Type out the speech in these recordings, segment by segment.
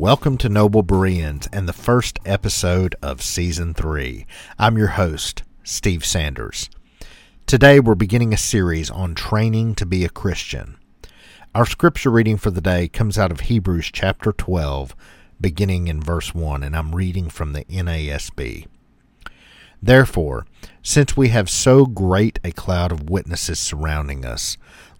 Welcome to Noble Bereans and the first episode of Season 3. I'm your host, Steve Sanders. Today we're beginning a series on training to be a Christian. Our scripture reading for the day comes out of Hebrews chapter 12, beginning in verse 1, and I'm reading from the NASB. Therefore, since we have so great a cloud of witnesses surrounding us,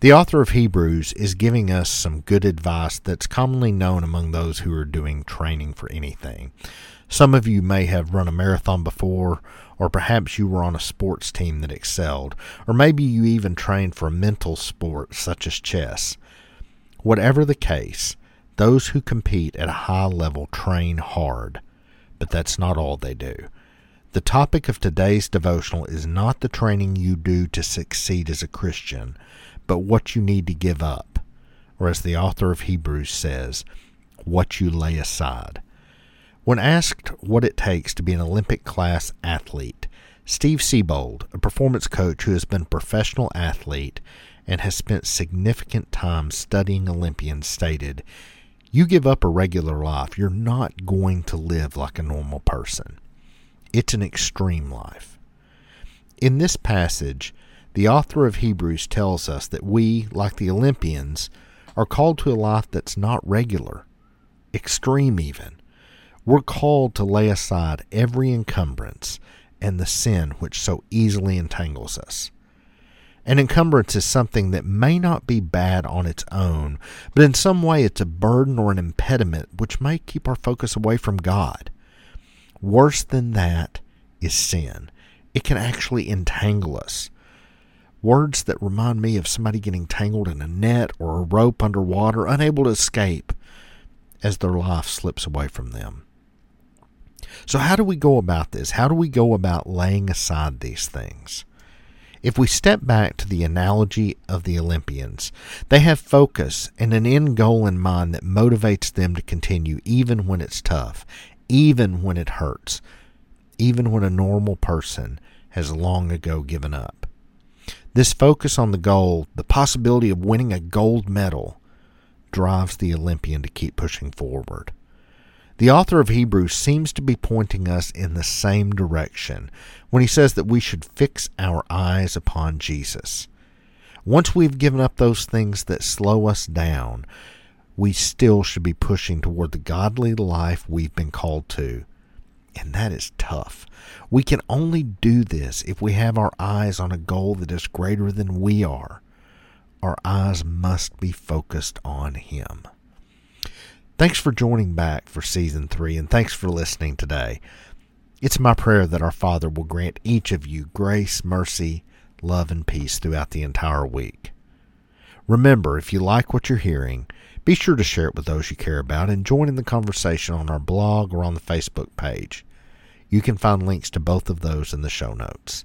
The author of Hebrews is giving us some good advice that's commonly known among those who are doing training for anything. Some of you may have run a marathon before, or perhaps you were on a sports team that excelled, or maybe you even trained for a mental sport such as chess. Whatever the case, those who compete at a high level train hard, but that's not all they do. The topic of today's devotional is not the training you do to succeed as a Christian, but what you need to give up, or as the author of Hebrews says, what you lay aside. When asked what it takes to be an Olympic-class athlete, Steve Siebold, a performance coach who has been a professional athlete and has spent significant time studying Olympians, stated, "You give up a regular life, you're not going to live like a normal person. It's an extreme life." In this passage, the author of Hebrews tells us that we, like the Olympians, are called to a life that's not regular, extreme even. We're called to lay aside every encumbrance and the sin which so easily entangles us. An encumbrance is something that may not be bad on its own, but in some way it's a burden or an impediment which may keep our focus away from God. Worse than that is sin. It can actually entangle us. Words that remind me of somebody getting tangled in a net or a rope underwater, unable to escape as their life slips away from them. So how do we go about this? How do we go about laying aside these things? If we step back to the analogy of the Olympians, they have focus and an end goal in mind that motivates them to continue even when it's tough, even when it hurts, even when a normal person has long ago given up. This focus on the goal, the possibility of winning a gold medal, drives the Olympian to keep pushing forward. The author of Hebrews seems to be pointing us in the same direction when he says that we should fix our eyes upon Jesus. Once we've given up those things that slow us down, we still should be pushing toward the godly life we've been called to. And that is tough. We can only do this if we have our eyes on a goal that is greater than we are. Our eyes must be focused on Him. Thanks for joining back for Season 3, and thanks for listening today. It's my prayer that our Father will grant each of you grace, mercy, love, and peace throughout the entire week. Remember, if you like what you're hearing, be sure to share it with those you care about and join in the conversation on our blog or on the Facebook page. You can find links to both of those in the show notes.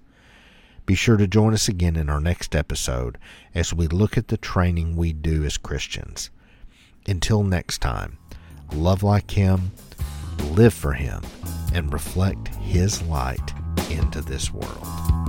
Be sure to join us again in our next episode as we look at the training we do as Christians. Until next time, love like Him, live for Him, and reflect His light into this world.